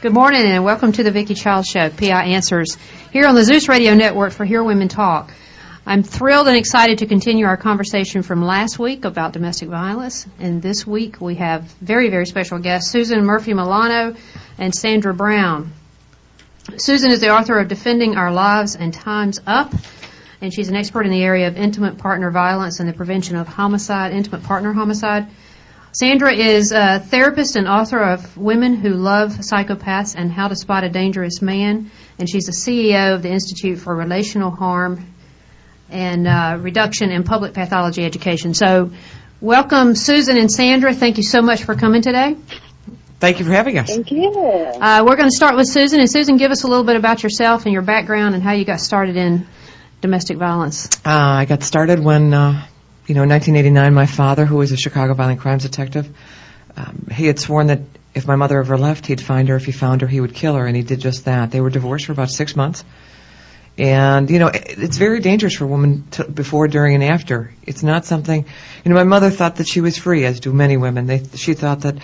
Good morning and welcome to the Vicki Childs Show, PI Answers, here on the Zeus Radio Network for Hear Women Talk. I'm thrilled and excited to continue our conversation from last week about domestic violence. And this week we have very, very special guests, Susan Murphy-Milano and Sandra Brown. Susan is the author of Defending Our Lives and Times Up, and she's an expert in the area of intimate partner violence and the prevention of homicide, intimate partner homicide. Sandra is a therapist and author of Women Who Love Psychopaths and How to Spot a Dangerous Man, and she's the CEO of the Institute for Relational Harm and Reduction in Public Pathology Education. So welcome, Susan and Sandra. Thank you so much for coming today. Thank you for having us. Thank you. We're going to start with Susan. And Susan, give us a little bit about yourself and your background and how you got started in domestic violence. I got started when... in 1989, my father, who was a Chicago violent crimes detective, he had sworn that if my mother ever left, he'd find her. If he found her, he would kill her, and he did just that. They were divorced for about 6 months. And, it's very dangerous for a woman before, during, and after. It's not something... my mother thought that she was free, as do many women. She thought that,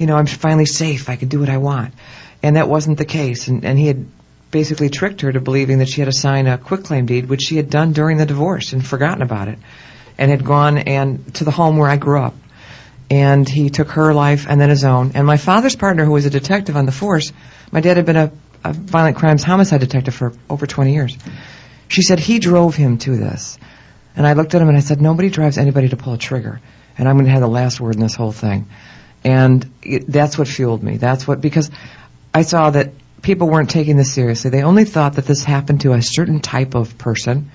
I'm finally safe. I can do what I want. And that wasn't the case. And he had basically tricked her to believing that she had to sign a quitclaim deed, which she had done during the divorce and forgotten about it, and had gone and to the home where I grew up. And he took her life and then his own. And my father's partner, who was a detective on the force, my dad had been a violent crimes homicide detective for over 20 years. She said, he drove him to this. And I looked at him and I said, nobody drives anybody to pull a trigger. And I'm going to have the last word in this whole thing. And that's what fueled me. Because I saw that people weren't taking this seriously. They only thought that this happened to a certain type of person.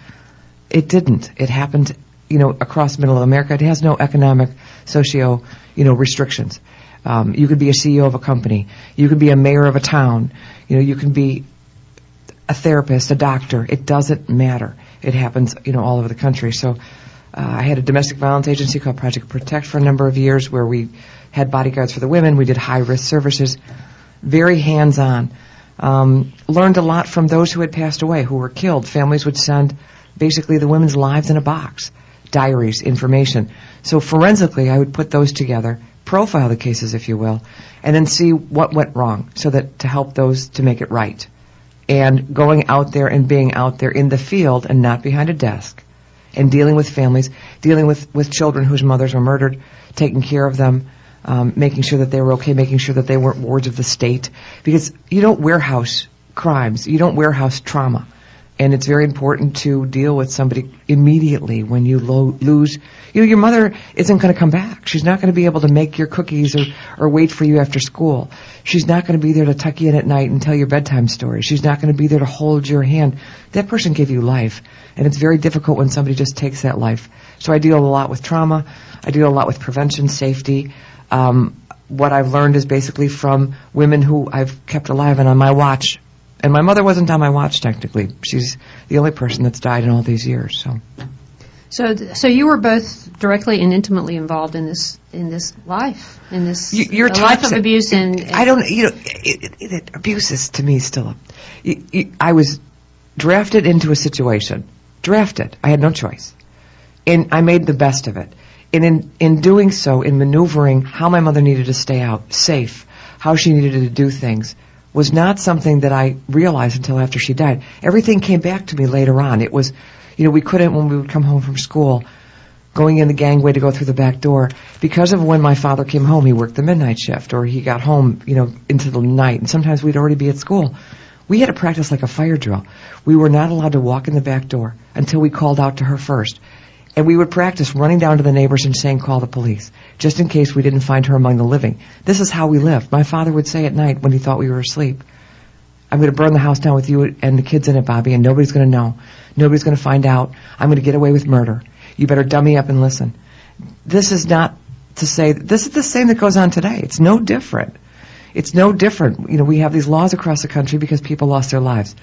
It didn't. It happened across middle America. It has no economic, socio, restrictions. You could be a CEO of a company. You could be a mayor of a town. You can be a therapist, a doctor. It doesn't matter. It happens, all over the country. So I had a domestic violence agency called Project Protect for a number of years where we had bodyguards for the women. We did high-risk services, very hands-on. Learned a lot from those who had passed away, who were killed. Families would send basically the women's lives in a box. Diaries, information. So forensically, I would put those together, profile the cases, if you will, and then see what went wrong so that to help those to make it right. And going out there and being out there in the field and not behind a desk and dealing with families, dealing with children whose mothers were murdered, taking care of them, making sure that they were okay, making sure that they weren't wards of the state. Because you don't warehouse crimes. You don't warehouse trauma. And it's very important to deal with somebody immediately when you lose. Your mother isn't going to come back. She's not going to be able to make your cookies or wait for you after school. She's not going to be there to tuck you in at night and tell your bedtime story. She's not going to be there to hold your hand. That person gave you life. And it's very difficult when somebody just takes that life. So I deal a lot with trauma. I deal a lot with prevention, safety. What I've learned is basically from women who I've kept alive and on my watch. And my mother wasn't on my watch, technically. She's the only person that's died in all these years. So you were both directly and intimately involved in this life, your life of abuse. Abuse is, to me, still. I was drafted into a situation. Drafted. I had no choice. And I made the best of it. And in doing so, in maneuvering how my mother needed to stay out safe, how she needed to do things, was not something that I realized until after she died. Everything came back to me later on. It was, we couldn't, when we would come home from school, going in the gangway to go through the back door. Because of when my father came home, he worked the midnight shift, or he got home, into the night. And sometimes we'd already be at school. We had to practice like a fire drill. We were not allowed to walk in the back door until we called out to her first. And we would practice running down to the neighbors and saying, call the police, just in case we didn't find her among the living. This is how we lived. My father would say at night when he thought we were asleep, I'm going to burn the house down with you and the kids in it, Bobby, and nobody's going to know. Nobody's going to find out. I'm going to get away with murder. You better dummy up and listen. This is not to say, this is the same that goes on today. It's no different. It's no different. We have these laws across the country because people lost their lives.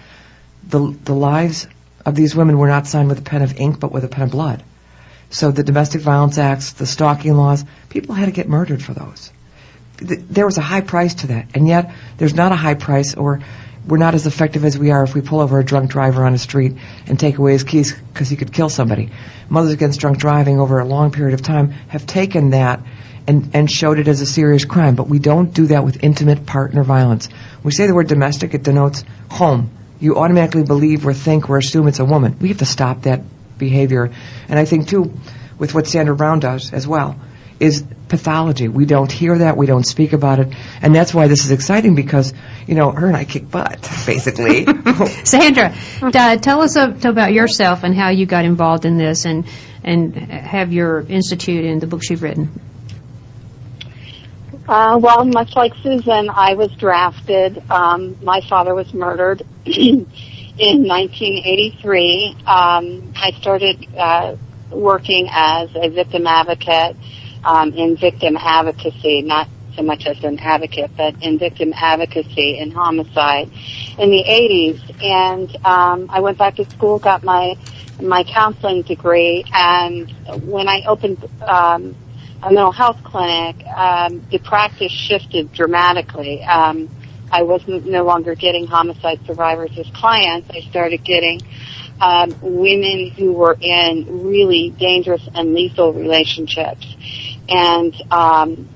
The lives of these women were not signed with a pen of ink, but with a pen of blood. So the domestic violence acts, the stalking laws, people had to get murdered for those. There was a high price to that, and yet there's not a high price, or we're not as effective as we are if we pull over a drunk driver on a street and take away his keys because he could kill somebody. Mothers Against Drunk Driving over a long period of time have taken that and showed it as a serious crime, but we don't do that with intimate partner violence. When we say the word domestic, it denotes home. You automatically believe or think or assume it's a woman. We have to stop that behavior. And I think, too, with what Sandra Brown does as well, is pathology. We don't hear that. We don't speak about it. And that's why this is exciting, because, you know, her and I kick butt, basically. Sandra, tell us about yourself and how you got involved in this and have your institute and the books you've written. Well, much like Susan, I was drafted. My father was murdered in 1983. I started working as a victim advocate in victim advocacy, not so much as an advocate, but in victim advocacy in homicide in the 80s. And I went back to school, got my counseling degree, and when I opened a mental health clinic, the practice shifted dramatically. I was no longer getting homicide survivors as clients. I started getting women who were in really dangerous and lethal relationships, and on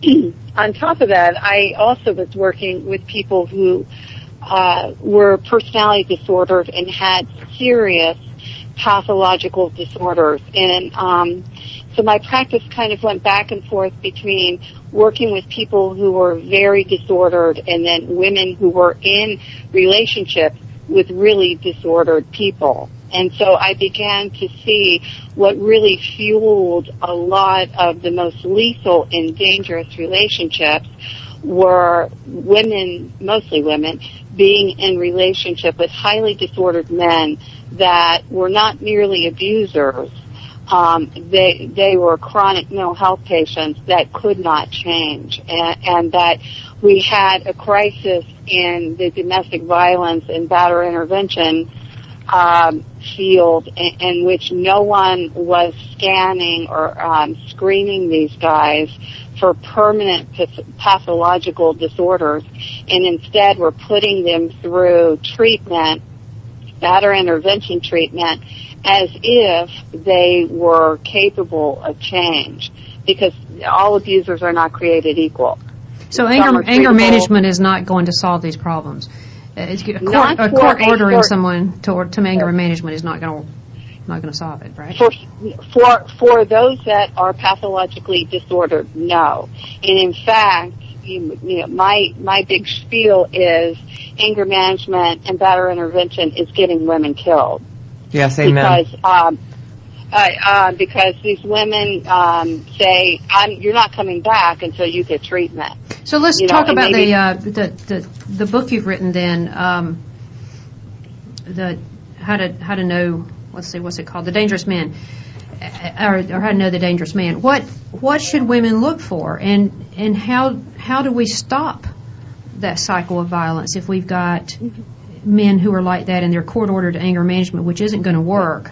top of that, I also was working with people who were personality disordered and had serious pathological disorders, and so my practice kind of went back and forth between working with people who were very disordered and then women who were in relationships with really disordered people. And so I began to see what really fueled a lot of the most lethal and dangerous relationships were women, mostly women, being in relationship with highly disordered men that were not merely abusers. They were chronic mental health patients that could not change, and that we had a crisis in the domestic violence and batter intervention field in which no one was scanning or screening these guys for permanent pathological disorders, and instead we're putting them through treatment, batter intervention treatment, as if they were capable of change, because all abusers are not created equal. So anger management is not going to solve these problems. A court ordering someone to anger management is not going to solve it, right? For those that are pathologically disordered, no. And in fact, you know, my big spiel is anger management and batter intervention is getting women killed. Yes, amen. Because these women say, "You're not coming back until you get treatment." So let's talk about the book you've written. Then how to know. Let's see, what's it called? The Dangerous Man, or How to Know the Dangerous Man. What should women look for, and how do we stop that cycle of violence if we've got men who are like that and they're court-ordered anger management, which isn't going to work?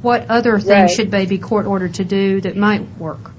What other things should they be court-ordered to do that might work?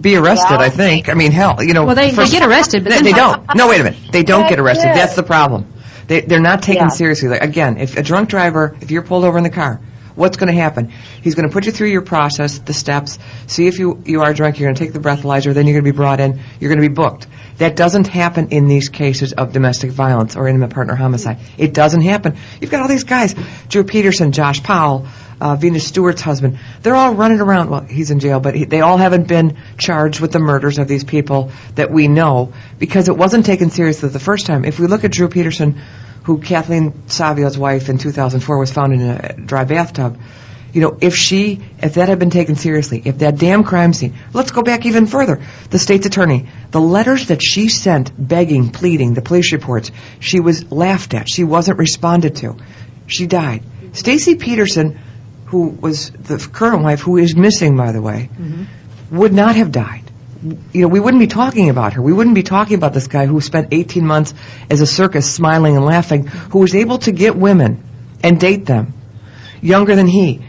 Be arrested, I think. I mean, hell, you know. Well, they get arrested, but they don't. No, wait a minute. They don't get arrested. That's the problem. They're not taken seriously. Like, again, if a drunk driver, if you're pulled over in the car, what's going to happen? He's going to put you through your process, the steps, see if you are drunk, you're going to take the breathalyzer, then you're going to be brought in, you're going to be booked. That doesn't happen in these cases of domestic violence or intimate partner homicide. It doesn't happen. You've got all these guys, Drew Peterson, Josh Powell, Venus Stewart's husband. They're all running around. Well, he's in jail, but they all haven't been charged with the murders of these people that we know, because it wasn't taken seriously the first time. If we look at Drew Peterson, who Kathleen Savio's wife in 2004 was found in a dry bathtub, you know, if that had been taken seriously, if that damn crime scene, let's go back even further. The state's attorney, the letters that she sent begging, pleading, the police reports, she was laughed at. She wasn't responded to. She died. Stacy Peterson, who was the current wife, who is missing, by the way, would not have died. You know, we wouldn't be talking about her. We wouldn't be talking about this guy who spent 18 months as a circus smiling and laughing, who was able to get women and date them younger than he.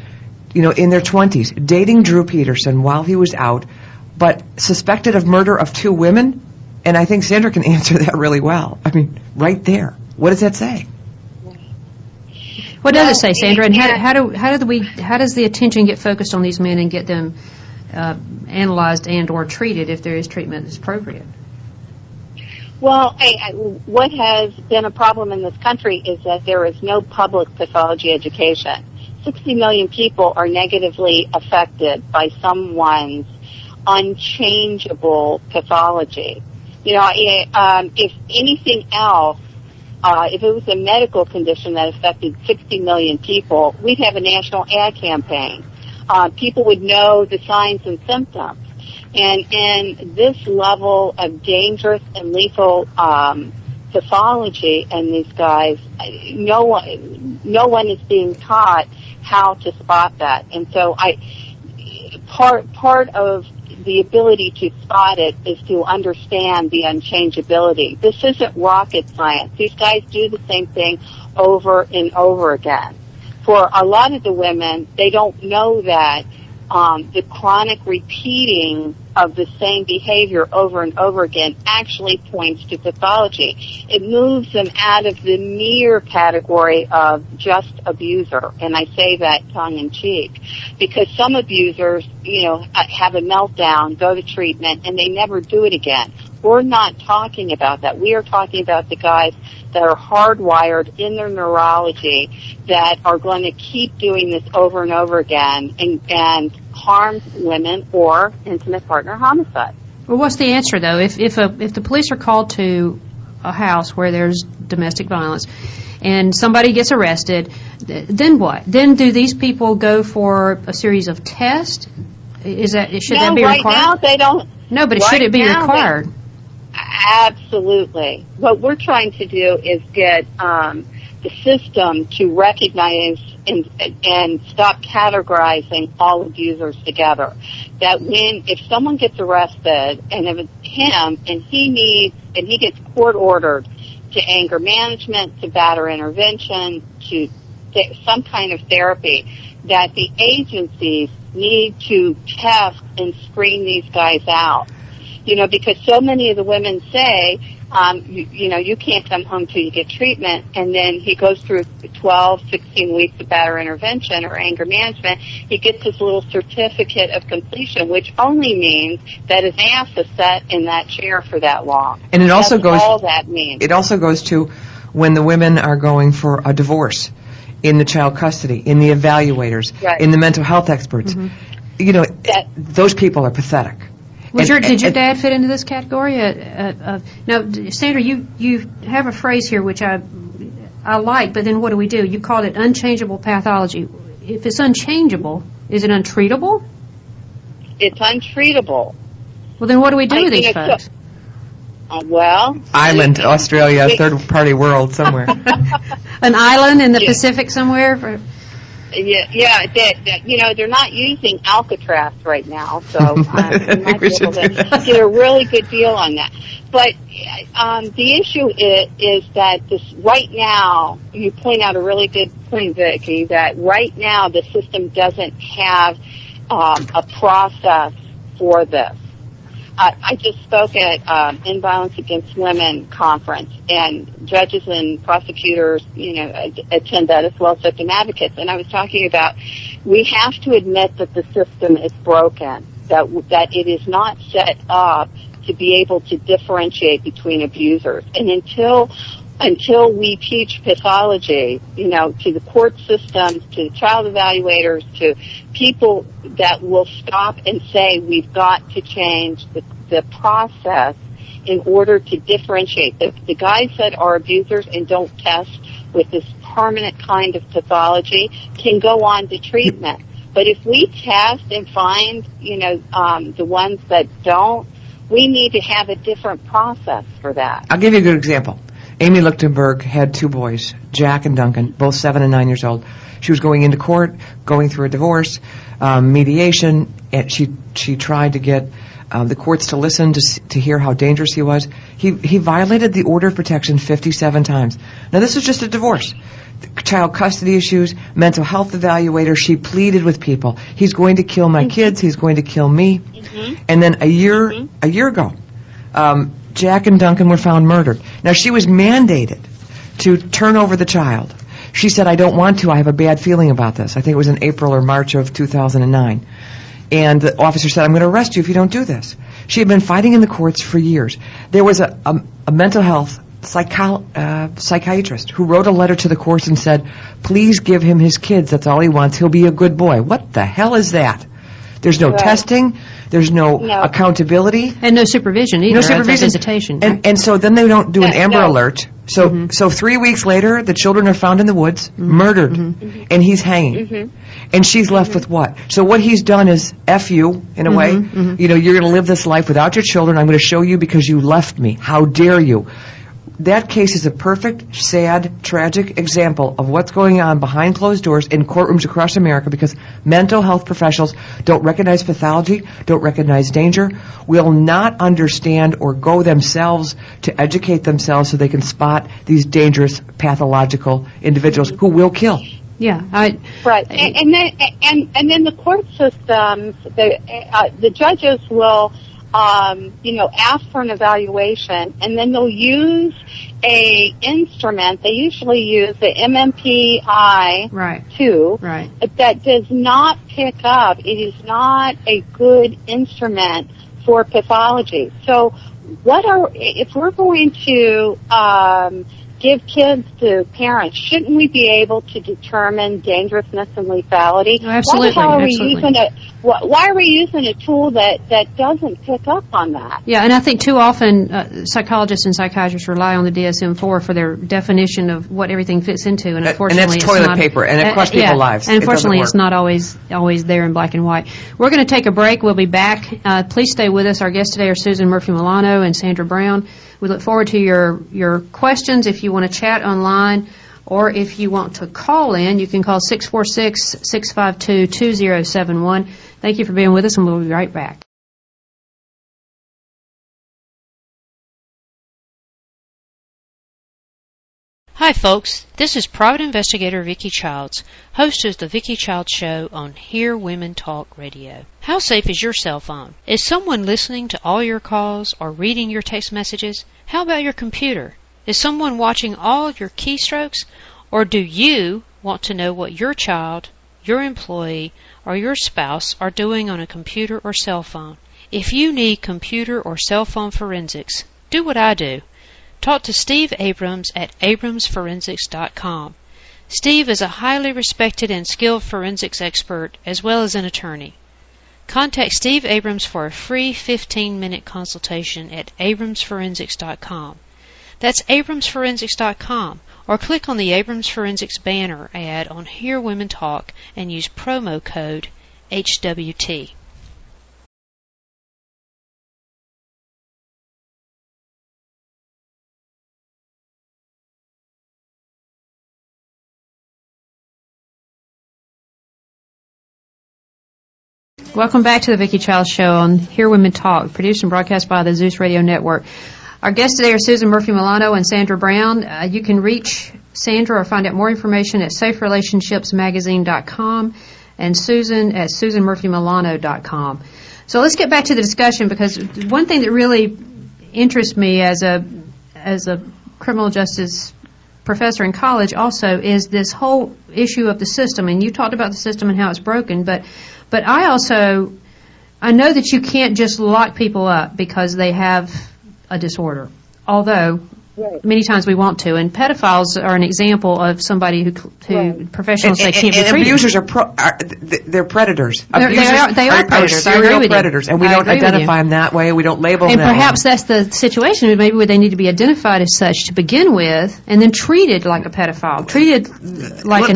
You know, in their 20s, dating Drew Peterson while he was out, but suspected of murder of two women, and I think Sandra can answer that really well. I mean, right there. What does that say? What does it say, Sandra? And how does the attention get focused on these men and get them analyzed and or treated if there is treatment that's appropriate? Well, what has been a problem in this country is that there is no public pathology education. 60 million people are negatively affected by someone's unchangeable pathology. You know, if anything else, if it was a medical condition that affected 60 million people, we'd have a national ad campaign. People would know the signs and symptoms. And this level of dangerous and lethal pathology in these guys, no one is being taught how to spot that. And so part of the ability to spot it is to understand the unchangeability. This isn't rocket science. These guys do the same thing over and over again. For a lot of the women, they don't know that the chronic repeating of the same behavior over and over again actually points to pathology. It moves them out of the mere category of just abuser, and I say that tongue-in-cheek, because some abusers, you know, have a meltdown, go to treatment, and they never do it again. We're not talking about that. We are talking about the guys that are hardwired in their neurology that are going to keep doing this over and over again and harm women or intimate partner homicide. Well, what's the answer, though? If the police are called to a house where there's domestic violence and somebody gets arrested, then what? Then do these people go for a series of tests? Should that be required? No, right now they don't. No, but should it be required? Absolutely. What we're trying to do is get the system to recognize and stop categorizing all abusers together. That if someone gets arrested, and if it's him, and he gets court ordered to anger management, to batter intervention, to some kind of therapy, that the agencies need to test and screen these guys out. You know, because so many of the women say, you can't come home till you get treatment, and then he goes through 12, 16 weeks of batter intervention or anger management. He gets his little certificate of completion, which only means that his ass is set in that chair for that long. And it also goes to when the women are going for a divorce, in the child custody, in the evaluators, right, in the mental health experts. Mm-hmm. You know, those people are pathetic. Did your dad fit into this category? Now, Sandra, you have a phrase here which I like, but then what do we do? You called it unchangeable pathology. If it's unchangeable, is it untreatable? It's untreatable. Well, then what do we do with these folks? Island, Australia, third-party world somewhere. An island in the Pacific somewhere? They're not using Alcatraz right now, so we might be able to get a really good deal on that. But the issue is that right now, you point out a really good point, Vicki, that right now the system doesn't have a process for this. I just spoke at In Violence Against Women conference, and judges and prosecutors, attend that, as well as victim advocates. And I was talking about, we have to admit that the system is broken, that it is not set up to be able to differentiate between abusers. And until we teach pathology, to the court systems, to the child evaluators, to people that will stop and say we've got to change the process in order to differentiate. The guys that are abusers and don't test with this permanent kind of pathology can go on to treatment. But if we test and find, the ones that don't, we need to have a different process for that. I'll give you a good example. Amy Lichtenberg had two boys, Jack and Duncan, both 7 and 9 years old. She was going into court, going through a divorce, mediation, and she tried to get the courts to listen to hear how dangerous he was. He violated the order of protection 57 times. Now, this is just a divorce. child custody issues, mental health evaluator. She pleaded with people, he's going to kill my kids, he's going to kill me. And then a year ago, Jack and Duncan were found murdered. Now, she was mandated to turn over the child. She said, I don't want to, I have a bad feeling about this. I think it was in April or March of 2009. And the officer said, I'm going to arrest you if you don't do this. She had been fighting in the courts for years. There was a mental health psychiatrist who wrote a letter to the courts and said, please give him his kids, that's all he wants, he'll be a good boy. What the hell is that? There's no testing, there's no accountability. And no supervision either. No supervision. Visitation. And so then they don't do an Amber Alert. So 3 weeks later, the children are found in the woods, murdered, and he's hanging. And she's left with what? So what he's done is F you, in a way. You know, you're going to live this life without your children, I'm going to show you because you left me. How dare you? That case is a perfect, sad, tragic example of what's going on behind closed doors in courtrooms across America, because mental health professionals don't recognize pathology, don't recognize danger, will not understand or go themselves to educate themselves so they can spot these dangerous pathological individuals who will kill. Yeah, and then the court systems, the judges will ask for an evaluation, and then they'll use a instrument. They usually use the MMPI-2 that does not pick up. It is not a good instrument for pathology. So if we're going to give kids to parents, shouldn't we be able to determine dangerousness and lethality? No, absolutely. Why are we using a tool that doesn't pick up on that? Yeah, and I think too often psychologists and psychiatrists rely on the DSM-IV for their definition of what everything fits into, and unfortunately it's toilet paper, and it costs people lives. And unfortunately, it's not always there in black and white. We're going to take a break. We'll be back. Please stay with us. Our guests today are Susan Murphy-Milano and Sandra Brown. We look forward to your questions. If you want to chat online or if you want to call in, you can call 646-652-2071. Thank you for being with us, and we'll be right back. Hi, folks. This is private investigator Vicki Childs, host of the Vicki Childs Show on Hear Women Talk Radio. How safe is your cell phone? Is someone listening to all your calls or reading your text messages? How about your computer? Is someone watching all of your keystrokes? Or do you want to know what your child, your employee, or your spouse are doing on a computer or cell phone? If you need computer or cell phone forensics, do what I do. Talk to Steve Abrams at abramsforensics.com. Steve is a highly respected and skilled forensics expert as well as an attorney. Contact Steve Abrams for a free 15-minute consultation at abramsforensics.com. That's abramsforensics.com, or click on the Abrams Forensics banner ad on Hear Women Talk and use promo code HWT. Welcome back to the Vicki Childs Show on Hear Women Talk, produced and broadcast by the Zeus Radio Network. Our guests today are Susan Murphy-Milano and Sandra Brown. You can reach Sandra or find out more information at saferelationshipsmagazine.com and Susan at SusanMurphyMilano.com. So let's get back to the discussion, because one thing that really interests me as a criminal justice professor in college also is this whole issue of the system. And you talked about the system and how it's broken, but I know that you can't just lock people up because they have a disorder, although many times we want to. And pedophiles are an example of somebody who professionals say can't be treated. And abusers they're predators. They are predators. Are serial predators, and we don't identify them that way. We don't label them that way. And perhaps that's the situation. Maybe they need to be identified as such to begin with, and then treated like a pedophile, treated like an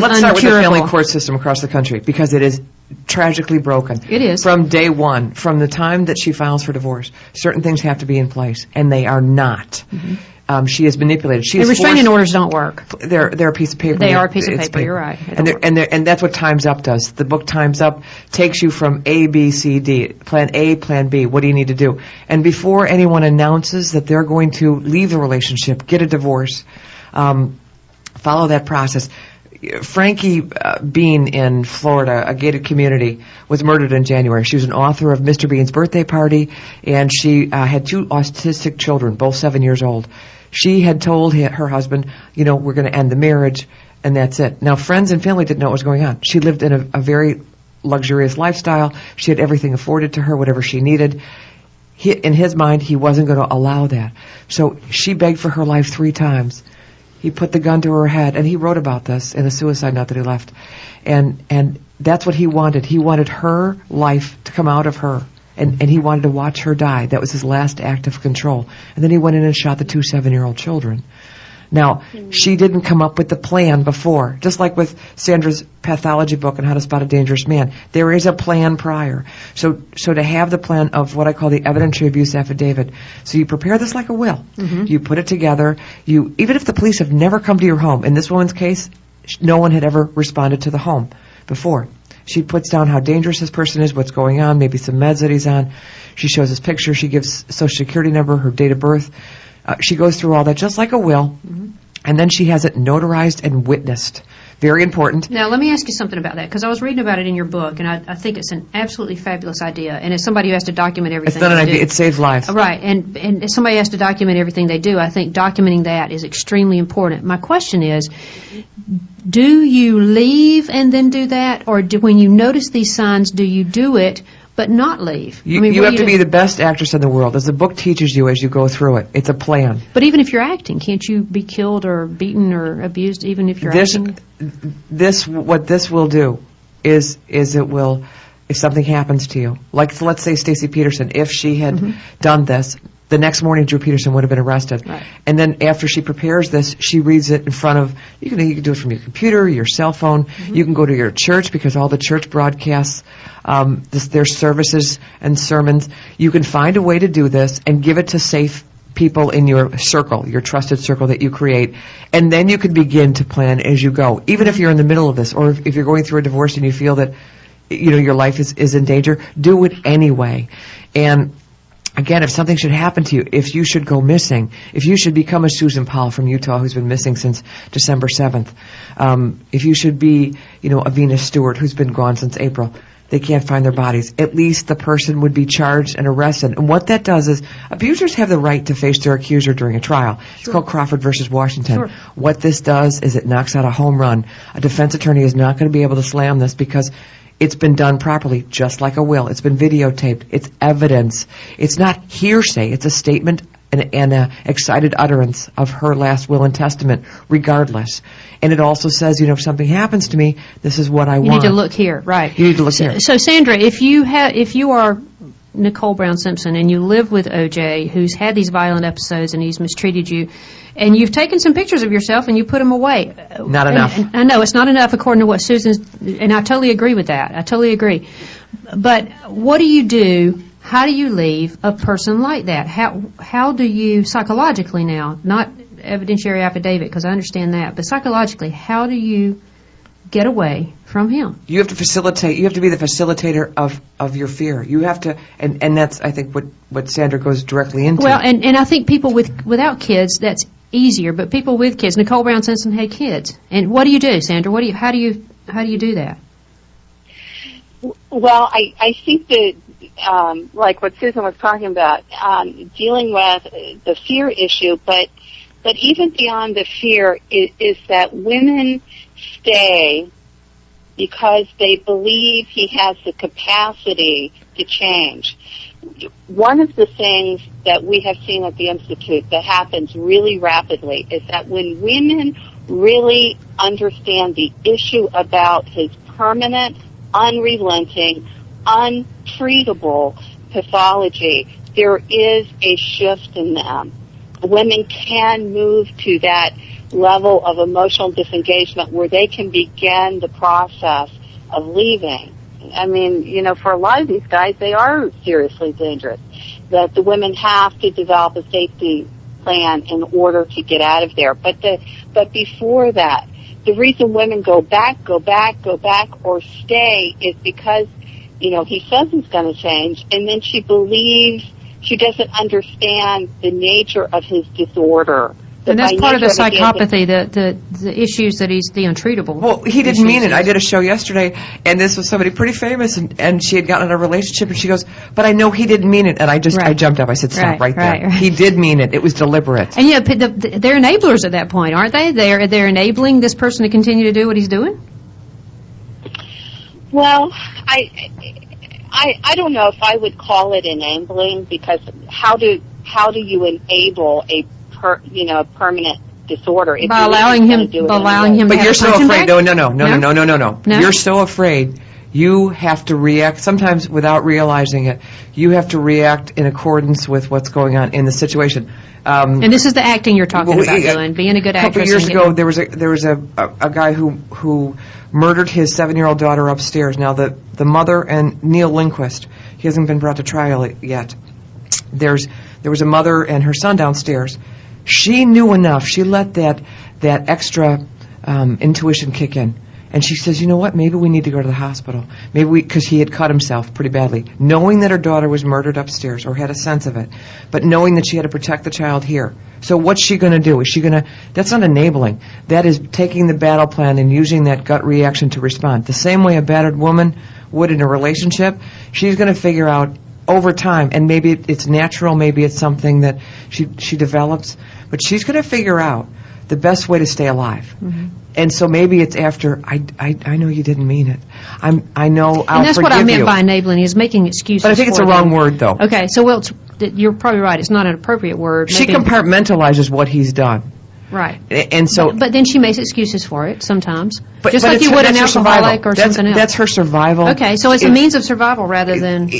uncurable. Let's start with the family court system across the country, because it is tragically broken. It is. From day one, from the time that she files for divorce, certain things have to be in place, and they are not. She is manipulated. The restraining orders don't work. They're a piece of paper. They are a piece of paper. You're right. And that's what Times Up does. The book Times Up takes you from A, B, C, D, plan A, plan B. What do you need to do? And before anyone announces that they're going to leave the relationship, get a divorce, follow that process. Frankie Bean in Florida, a gated community, was murdered in January. She was an author of Mr. Bean's Birthday Party, and she had two autistic children, both 7 years old. She had told her husband, you know, we're going to end the marriage, and that's it. Now, friends and family didn't know what was going on. She lived in a very luxurious lifestyle. She had everything afforded to her, whatever she needed. In his mind, he wasn't going to allow that. So she begged for her life 3 times. He put the gun to her head, and he wrote about this in the suicide note that he left. And that's what he wanted. He wanted her life to come out of her, and he wanted to watch her die. That was his last act of control. And then he went in and shot the two 7-year-old children. Now, she didn't come up with the plan before. Just like with Sandra's pathology book on How to Spot a Dangerous Man, there is a plan prior. So to have the plan of what I call the evidentiary abuse affidavit, so you prepare this like a will. Mm-hmm. You put it together. You even if the police have never come to your home, in this woman's case, no one had ever responded to the home before. She puts down how dangerous this person is, what's going on, maybe some meds that he's on. She shows his picture. She gives Social Security number, her date of birth. She goes through all that just like a will, mm-hmm. and then she has it notarized and witnessed. Very important. Now, let me ask you something about that, because I was reading about it in your book, and I think it's an absolutely fabulous idea, and as somebody who has to document everything they do. It's not an idea. It saves lives. Right, and as somebody has to document everything they do, I think documenting that is extremely important. My question is, do you leave and then do that, or when you notice these signs, do you do it but not leave? You have to be the best actress in the world, as the book teaches you as you go through it. It's a plan. But even if you're acting, can't you be killed or beaten or abused even if you're acting? What this will do is it will, if something happens to you, like let's say Stacy Peterson, if she had mm-hmm. done this, the next morning Drew Peterson would have been arrested. Right. And then after she prepares this, she reads it in front of, you can do it from your computer, your cell phone. Mm-hmm. You can go to your church, because all the church broadcasts their services and sermons. You can find a way to do this and give it to safe people in your circle, your trusted circle that you create, and then you can begin to plan as you go, even if you're in the middle of this, or if you're going through a divorce and you feel that your life is in danger, do it anyway. And again, if something should happen to you, if you should go missing, if you should become a Susan Powell from Utah who's been missing since December 7th, if you should be, a Venus Stewart who's been gone since April, they can't find their bodies. At least the person would be charged and arrested. And what that does is abusers have the right to face their accuser during a trial. Sure. It's called Crawford versus Washington. Sure. What this does is it knocks out a home run. A defense attorney is not going to be able to slam this because it's been done properly, just like a will. It's been videotaped. It's evidence. It's not hearsay. It's a statement and an excited utterance of her last will and testament, regardless. And it also says, if something happens to me, this is what I want. You need to look here, right. You need to look here. So, Sandra, if you are Nicole Brown Simpson and you live with O.J., who's had these violent episodes and he's mistreated you, and you've taken some pictures of yourself and you put them away. Not enough. And I know it's not enough according to what Susan's, and I totally agree with that. I totally agree. But what do you do? How do you leave a person like that? How do you psychologically now, not evidentiary affidavit because I understand that, but psychologically, how do you get away from him? You have to facilitate. You have to be the facilitator of your fear. You have to, and that's, I think, what Sandra goes directly into. Well, and I think people without kids, that's easier, but people with kids, Nicole Brown Simpson had kids. And what do you do, Sandra? How do you do that? Well, I think that, like what Susan was talking about, dealing with the fear issue, but even beyond the fear is that women stay because they believe he has the capacity to change. One of the things that we have seen at the Institute that happens really rapidly is that when women really understand the issue about his permanent, unrelenting, untreatable pathology, there is a shift in them. Women can move to that level of emotional disengagement where they can begin the process of leaving. I mean, for a lot of these guys, they are seriously dangerous, that the women have to develop a safety plan in order to get out of there. But before that, the reason women go back, or stay is because, he says he's going to change, and then she believes she doesn't understand the nature of his disorder And that's part of the psychopathy, the issues that he's the untreatable. Well, he didn't mean it. I did a show yesterday, and this was somebody pretty famous, and she had gotten in a relationship, and she goes, but I know he didn't mean it. And I just, I jumped up. I said, stop right there. He did mean it. It was deliberate. And, you know, they're enablers at that point, aren't they? They're enabling this person to continue to do what he's doing? Well, I don't know if I would call it enabling, because how do you enable a permanent disorder if by allowing him? But you're so afraid. No. You're so afraid. You have to react sometimes without realizing it. You have to react in accordance with what's going on in the situation. And this is the acting you're talking about, Dylan, being a good actress. A couple of years ago, there was a guy who murdered his 7-year-old daughter upstairs. Now the mother and Neil Lindquist, he hasn't been brought to trial yet. There was a mother and her son downstairs. She knew enough. She let that extra intuition kick in. And she says, you know what, maybe we need to go to the hospital. Because he had cut himself pretty badly, knowing that her daughter was murdered upstairs, or had a sense of it, but knowing that she had to protect the child here. So what's she going to do? That's not enabling. That is taking the battle plan and using that gut reaction to respond. The same way a battered woman would in a relationship, she's going to figure out over time, and maybe it's natural, maybe it's something that she develops, but she's going to figure out the best way to stay alive. Mm-hmm. And so maybe it's after, I know you didn't mean it. And that's what I meant by enabling, is making excuses. But I think it's a wrong word, though. Okay, so you're probably right. It's not an appropriate word. She compartmentalizes what he's done. Right. And so, but then she makes excuses for it sometimes. But, just but like you would an alcoholic or something else. That's her survival. Okay, so it's a means of survival rather than...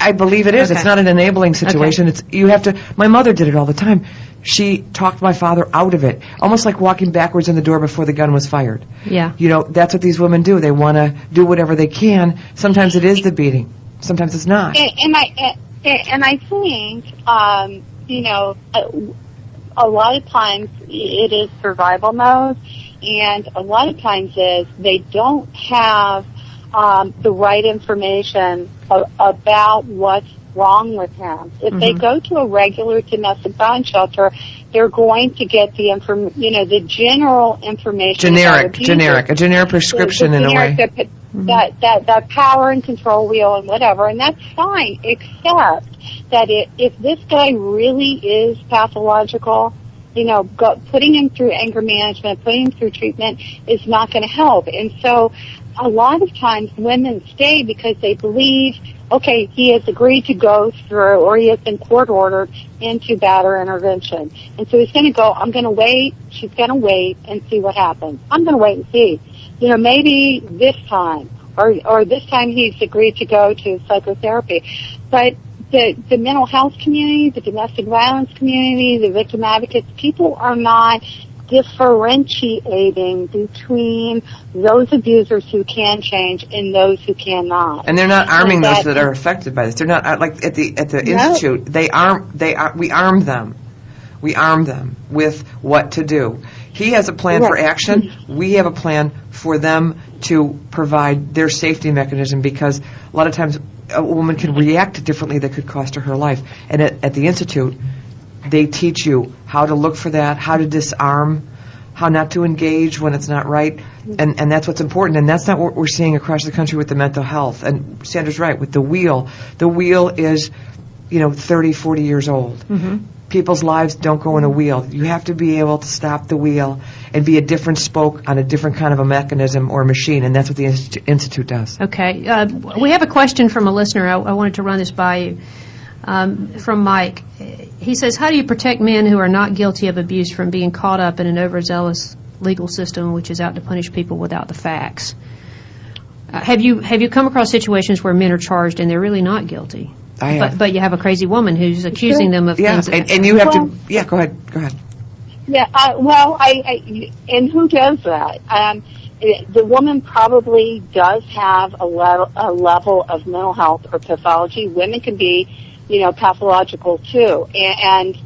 I believe it is. Okay. It's not an enabling situation. Okay. You have to... My mother did it all the time. She talked my father out of it, almost like walking backwards in the door before the gun was fired. Yeah. You know, that's what these women do. They want to do whatever they can. Sometimes it is the beating. Sometimes it's not. And I think, you know, a lot of times it is survival mode, and a lot of times is they don't have the right information about what's wrong with him. If mm-hmm. they go to a regular domestic violence shelter, they're going to get the general information. A generic prescription in a way. That power and control wheel and whatever, and that's fine, except that if this guy really is pathological, you know, putting him through anger management, putting him through treatment is not going to help. And so a lot of times women stay because they believe, okay, he has agreed to go through, or he has been court-ordered into batter intervention. And so he's going to go, I'm going to wait, she's going to wait and see what happens. I'm going to wait and see. You know, maybe this time, or this time he's agreed to go to psychotherapy. But the mental health community, the domestic violence community, the victim advocates, people are not differentiating between those abusers who can change and those who cannot. And they're not arming those that are affected by this. They're not, like at the institute. We arm them with what to do. He has a plan for action. We have a plan for them to provide their safety mechanism, because a lot of times a woman can react differently that could cost her her life. And at the institute, they teach you how to look for that, how to disarm, how not to engage when it's not right, and that's what's important. And that's not what we're seeing across the country with the mental health. And Sandra's right, with the wheel. The wheel is, you know, 30, 40 years old. Mm-hmm. People's lives don't go in a wheel. You have to be able to stop the wheel and be a different spoke on a different kind of a mechanism or machine, and that's what the Institute does. Okay. We have a question from a listener. I wanted to run this by you. From Mike. He says, how do you protect men who are not guilty of abuse from being caught up in an overzealous legal system which is out to punish people without the facts? Have you come across situations where men are charged and they're really not guilty? I have. But you have a crazy woman who's accusing them of things. Yeah, and you have to... Yeah, go ahead. Yeah, and who does that? The woman probably does have a level of mental health or pathology. Women can be, you know, pathological too. And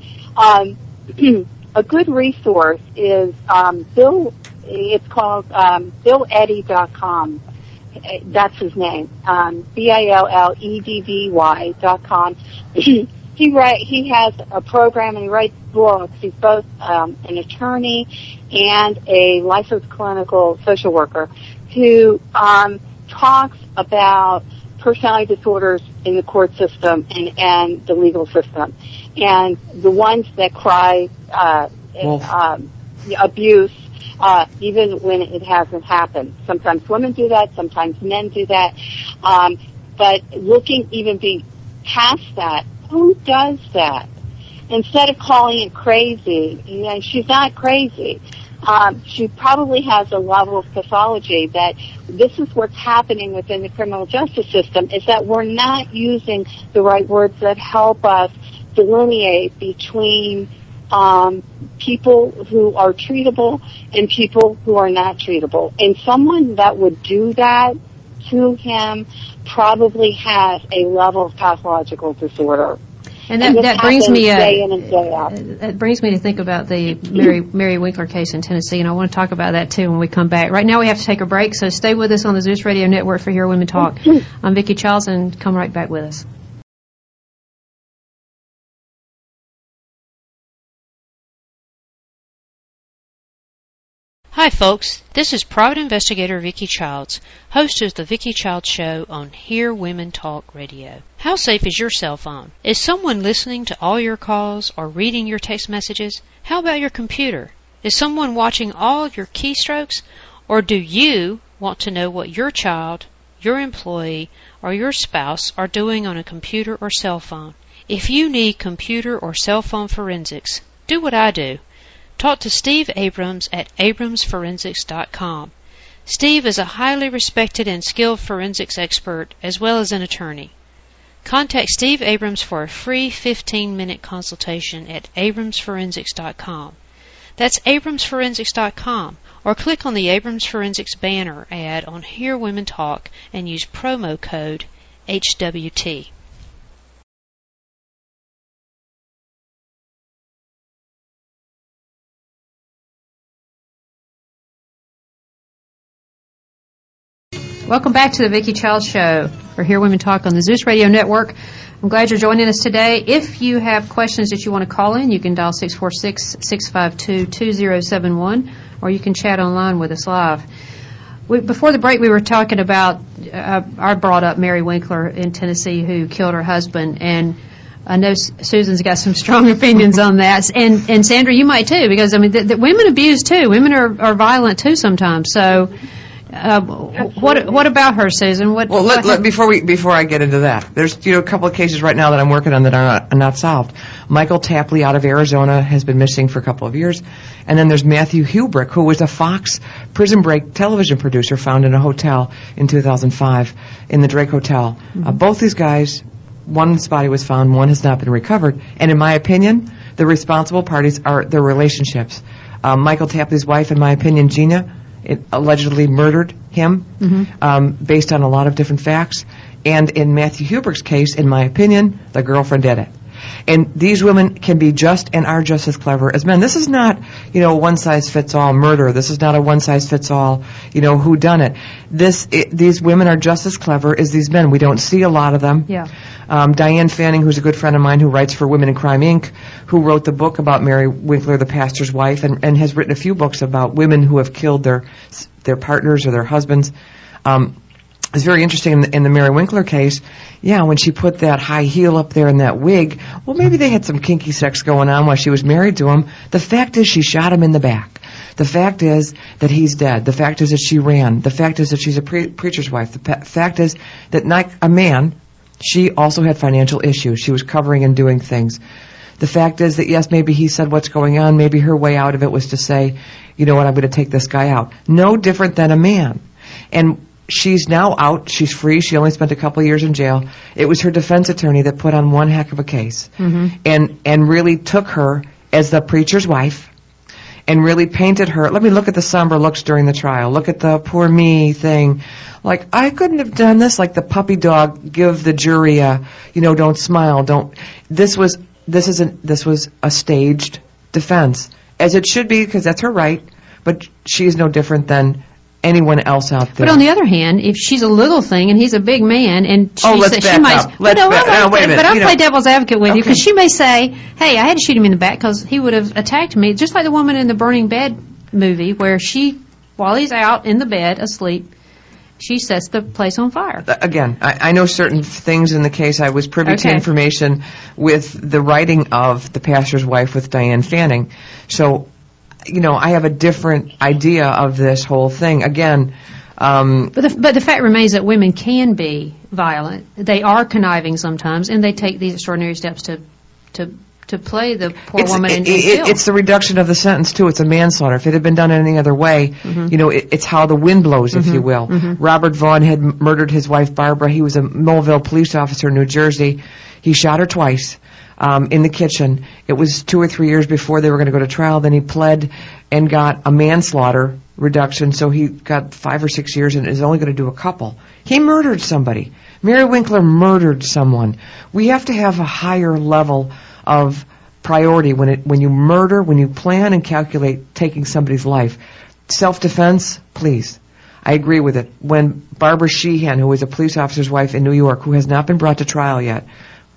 a good resource is it's called BillEddy.com. That's his name, BillEddy.com. He has a program and he writes blogs. He's both an attorney and a licensed clinical social worker who talks about personality disorders in the court system and the legal system, and the ones that cry abuse even when it hasn't happened. Sometimes women do that, sometimes men do that, but looking even past that, who does that? Instead of calling it crazy, you know, she's not crazy. She probably has a level of pathology that this is what's happening within the criminal justice system, is that we're not using the right words that help us delineate between people who are treatable and people who are not treatable. And someone that would do that to him probably has a level of pathological disorder. And that brings me to think about the Mary Winkler case in Tennessee, and I want to talk about that too when we come back. Right now we have to take a break, so stay with us on the Zeus Radio Network for Hear Women Talk. I'm Vicki Childs, and come right back with us. Hi folks, this is private investigator Vicki Childs, host of the Vicki Childs Show on Hear Women Talk Radio. How safe is your cell phone? Is someone listening to all your calls or reading your text messages? How about your computer? Is someone watching all your keystrokes? Or do you want to know what your child, your employee, or your spouse are doing on a computer or cell phone? If you need computer or cell phone forensics, do what I do. Talk to Steve Abrams at abramsforensics.com. Steve is a highly respected and skilled forensics expert as well as an attorney. Contact Steve Abrams for a free 15-minute consultation at abramsforensics.com. That's abramsforensics.com, or click on the Abrams Forensics banner ad on Hear Women Talk and use promo code HWT. Welcome back to the Vicki Childs Show for Hear Women Talk on the Zeus Radio Network. I'm glad you're joining us today. If you have questions that you want to call in, you can dial 646-652-2071, or you can chat online with us live. Before the break, we were talking about, I brought up Mary Winkler in Tennessee who killed her husband, and I know Susan's got some strong opinions on that, and Sandra, you might too, because I mean, the women abuse too. Women are violent too sometimes, so... What about her, Susan? Before I get into that, there's a couple of cases right now that I'm working on that are not solved. Michael Tapley out of Arizona has been missing for a couple of years, and then there's Matthew Hubrick, who was a Fox Prison Break television producer found in a hotel in 2005 in the Drake Hotel. Mm-hmm. Both these guys, one's body was found, one has not been recovered, and in my opinion, the responsible parties are their relationships. Michael Tapley's wife, in my opinion, Gina, it allegedly murdered him, mm-hmm. Based on a lot of different facts. And in Matthew Hubrick's case, in my opinion, the girlfriend did it. And these women can be just and are just as clever as men. This is not, one-size-fits-all murder. This is not a one-size-fits-all, whodunit. These women are just as clever as these men. We don't see a lot of them. Yeah. Diane Fanning, who's a good friend of mine who writes for Women in Crime, Inc., who wrote the book about Mary Winkler, The Pastor's Wife, and has written a few books about women who have killed their partners or their husbands. It's very interesting in the Mary Winkler case, when she put that high heel up there and that wig, well, maybe they had some kinky sex going on while she was married to him. The fact is she shot him in the back. The fact is that he's dead. The fact is that she ran. The fact is that she's a preacher's wife. The fact is that, like a man, she also had financial issues. She was covering and doing things. The fact is that, yes, maybe he said what's going on. Maybe her way out of it was to say, you know what, I'm going to take this guy out. No different than a man. And she's now out. She's free. She only spent a couple of years in jail. It was her defense attorney that put on one heck of a case, mm-hmm. and really took her as the preacher's wife and really painted her. Let me look at the somber looks during the trial. Look at the poor me thing. Like, I couldn't have done this. Like the puppy dog, give the jury a, don't smile. Don't. This was a staged defense, as it should be, because that's her right, but she is no different than anyone else out there. But on the other hand, if she's a little thing and he's a big man, and she I'll play devil's advocate with you, because she may say, hey, I had to shoot him in the back because he would have attacked me, just like the woman in the Burning Bed movie where she, while he's out in the bed asleep, she sets the place on fire. Again, I know certain things in the case. I was privy to information with the writing of The Pastor's Wife with Diane Fanning. So, you know, I have a different idea of this whole thing. Again, but the fact remains that women can be violent. They are conniving sometimes, and they take these extraordinary steps to play the poor woman in jail. It's the reduction of the sentence, too. It's a manslaughter. If it had been done any other way, you know, it's how the wind blows, if you will. Robert Vaughn had murdered his wife, Barbara. He was a Mobile police officer in New Jersey. He shot her twice in the kitchen. It was 2 or 3 years before they were going to go to trial. Then he pled and got a manslaughter reduction, so he got 5 or 6 years and is only going to do a couple. He murdered somebody. Mary Winkler murdered someone. We have to have a higher level of priority when you murder, when you plan and calculate taking somebody's life. Self-defense, please. I agree with it. When Barbara Sheehan, who is a police officer's wife in New York, who has not been brought to trial yet,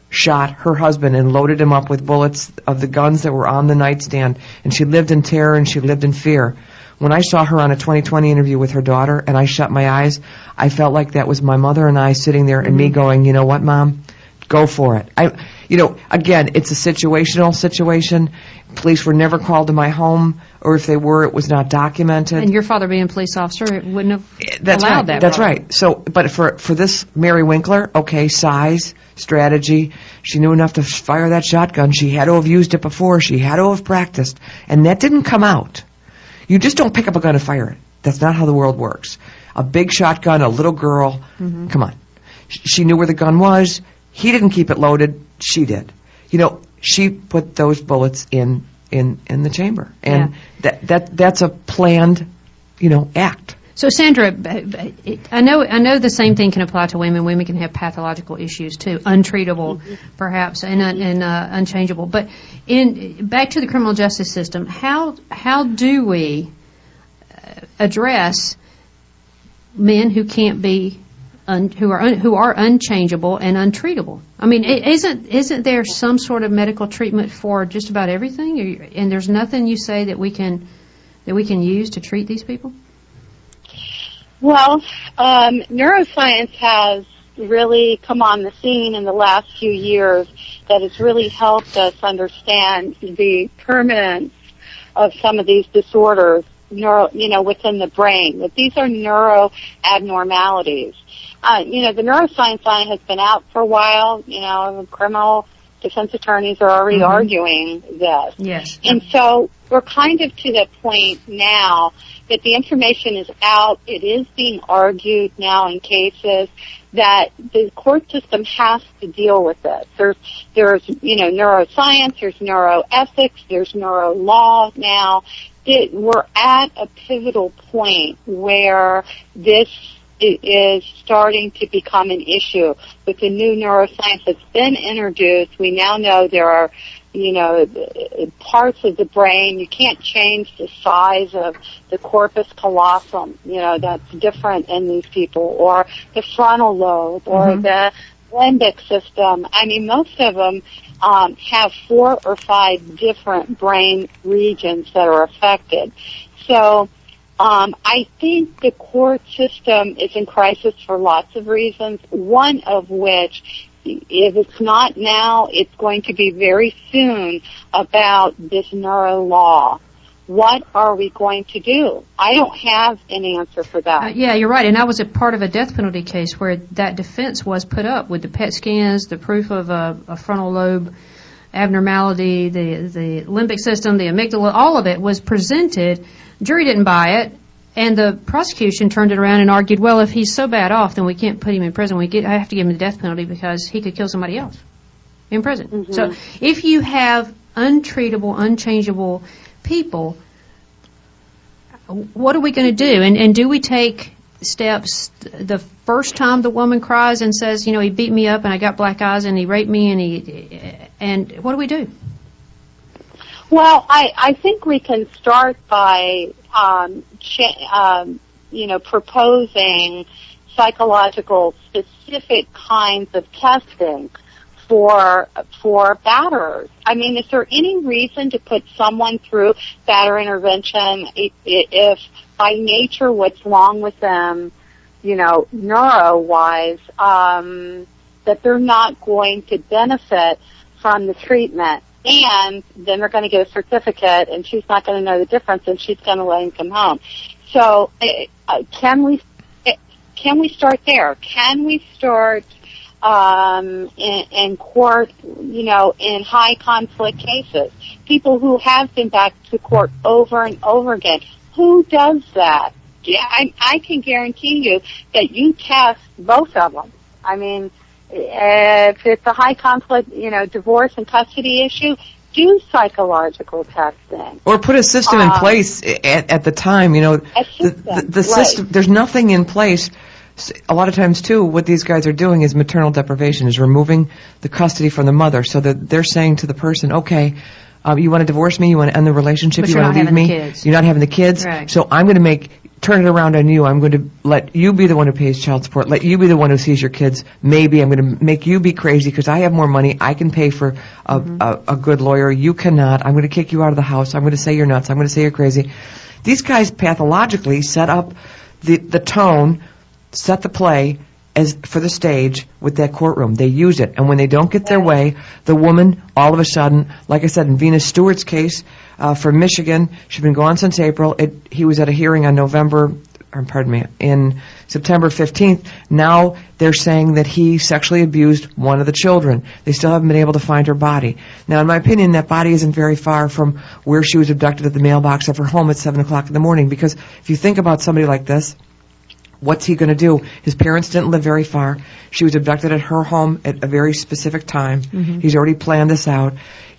shot her husband and loaded him up with bullets of the guns that were on the nightstand, and she lived in terror and she lived in fear. When I saw her on a 2020 interview with her daughter and I shut my eyes, I felt like that was my mother and I sitting there and me going, you know what, Mom? Go for it. You know, again, it's a situational situation. Police were never called to my home, or if they were, it was not documented. And your father being a police officer, it wouldn't have allowed that. That's right. So, but for this Mary Winkler, okay, size, strategy. She knew enough to fire that shotgun. She had to have used it before. She had to have practiced. And that didn't come out. You just don't pick up a gun and fire it. That's not how the world works. A big shotgun, a little girl, come on. She knew where the gun was. He didn't keep it loaded. She did. You know, she put those bullets in the chamber. And that's a planned, you know, act. So, Sandra, I know the same thing can apply to women. Women can have pathological issues, too, untreatable, perhaps, and unchangeable. But back to the criminal justice system, how do we address men who can't be who are unchangeable and untreatable? I mean, isn't there some sort of medical treatment for just about everything? And there's nothing you say that we can use to treat these people? Well, neuroscience has really come on the scene in the last few years that has really helped us understand the permanence of some of these disorders, within the brain. That these are neuro abnormalities. The neuroscience line has been out for a while. You know, criminal defense attorneys are already arguing this. Yes. And so we're kind of to the point now that the information is out. It is being argued now in cases that the court system has to deal with it. There's neuroscience, there's neuroethics, there's neurolaw now. We're at a pivotal point where this is starting to become an issue. With the new neuroscience that's been introduced, we now know there are, parts of the brain. You can't change the size of the corpus callosum, that's different in these people, or the frontal lobe, or the limbic system. I mean, most of them have 4 or 5 different brain regions that are affected. So, I think the court system is in crisis for lots of reasons, one of which, if it's not now, it's going to be very soon, about this neuro law. What are we going to do? I don't have an answer for that. Yeah, you're right. And I was a part of a death penalty case where that defense was put up with the PET scans, the proof of a frontal lobe abnormality, the limbic system, the amygdala, all of it was presented. Jury didn't buy it, and the prosecution turned it around and argued, well, if he's so bad off, then we can't put him in prison. I have to give him the death penalty because he could kill somebody else in prison. So if you have untreatable, unchangeable people, what are we going to do? And do we take steps the first time the woman cries and says, he beat me up and I got black eyes and he raped me and what do we do? Well, I think we can start by you know, proposing psychological specific kinds of testing for batters. I mean, is there any reason to put someone through batter intervention if by nature what's wrong with them, you know, neuro-wise, that they're not going to benefit from the treatment? And then they're going to get a certificate, and she's not going to know the difference, and she's going to let him come home. So can we start there? Can we start in court, you know, in high conflict cases? People who have been back to court over and over again. Who does that? Yeah, I can guarantee you that you test both of them. I mean, if it's a high conflict, you know, divorce and custody issue, do psychological testing. Or put a system in place at the time, you know. The system, right. There's nothing in place. A lot of times, too, what these guys are doing is maternal deprivation, is removing the custody from the mother, so that they're saying to the person, okay, you want to divorce me, you want to end the relationship, you want to leave me, you're not having the kids, right. So I'm going to turn it around on you. I'm going to let you be the one who pays child support. Let you be the one who sees your kids. Maybe I'm going to make you be crazy because I have more money. I can pay for a good lawyer. You cannot. I'm going to kick you out of the house. I'm going to say you're nuts. I'm going to say you're crazy. These guys pathologically set up the tone, set the play as for the stage with that courtroom. They use it. And when they don't get their way, the woman, all of a sudden, like I said, in Venus Stewart's case, from Michigan, she'd been gone since April. He was at a hearing on September 15th. Now they're saying that he sexually abused one of the children. They still haven't been able to find her body. Now, in my opinion, that body isn't very far from where she was abducted at the mailbox of her home at 7 o'clock in the morning, because if you think about somebody like this, what's he going to do? His parents didn't live very far. She was abducted at her home at a very specific time. Mm-hmm. He's already planned this out.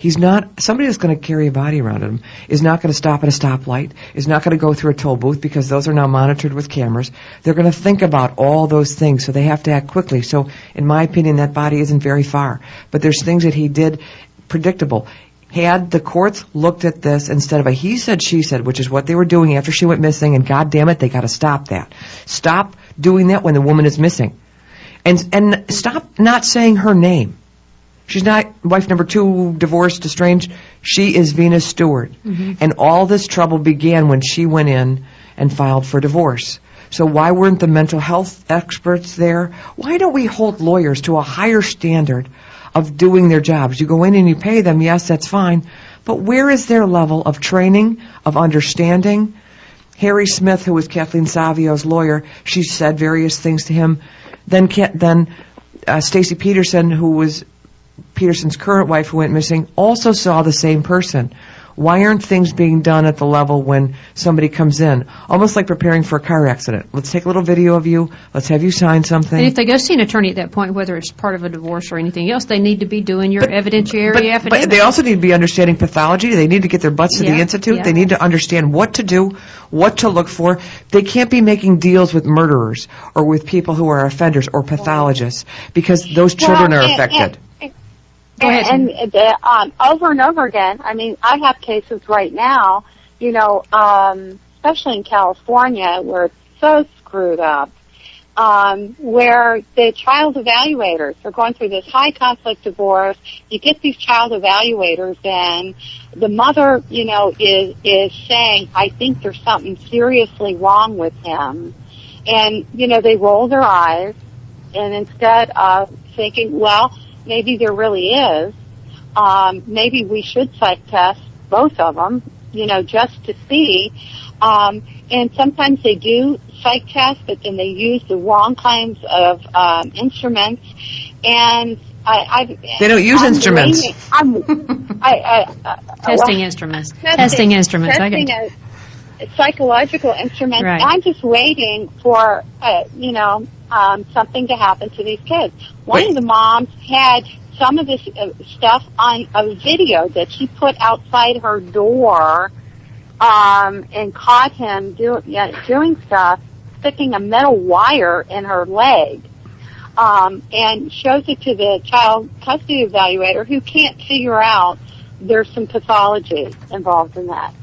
Somebody that's going to carry a body around him is not going to stop at a stoplight, is not going to go through a toll booth, because those are now monitored with cameras. They're going to think about all those things, so they have to act quickly. So, in my opinion, that body isn't very far. But there's things that he did predictable. Had the courts looked at this instead of a he said, she said, which is what they were doing after she went missing, and God damn it, they got to stop that. Stop doing that when the woman is missing. And stop not saying her name. She's not wife number 2, divorced, estranged. She is Venus Stewart. Mm-hmm. And all this trouble began when she went in and filed for divorce. So why weren't the mental health experts there? Why don't we hold lawyers to a higher standard of doing their jobs? You go in and you pay them, yes, that's fine, but where is their level of training, of understanding? Harry Smith, who was Kathleen Savio's lawyer, she said various things to him. Then Stacy Peterson, who was Peterson's current wife who went missing, also saw the same person. Why aren't things being done at the level when somebody comes in? Almost like preparing for a car accident. Let's take a little video of you. Let's have you sign something. And if they go see an attorney at that point, whether it's part of a divorce or anything else, they need to be doing your evidentiary affidavit. But they also need to be understanding pathology. They need to get their butts to the institute. Yeah. They need to understand what to do, what to look for. They can't be making deals with murderers or with people who are offenders or pathologists, because those children are affected. And over and over again, I mean, I have cases right now, you know, especially in California where it's so screwed up, where the child evaluators are going through this high conflict divorce. You get these child evaluators in. The mother, you know, is saying, I think there's something seriously wrong with him. And, you know, they roll their eyes, and instead of thinking, well, maybe there really is. Maybe we should psych test both of them, you know, just to see. And sometimes they do psych test, but then they use the wrong kinds of instruments. And they don't use instruments. Testing instruments. Psychological instruments. Right. I'm just waiting for, you know, something to happen to these kids. One of the moms had some of this stuff on a video that she put outside her door, and caught him doing stuff, sticking a metal wire in her leg, and shows it to the child custody evaluator, who can't figure out there's some pathology involved in that.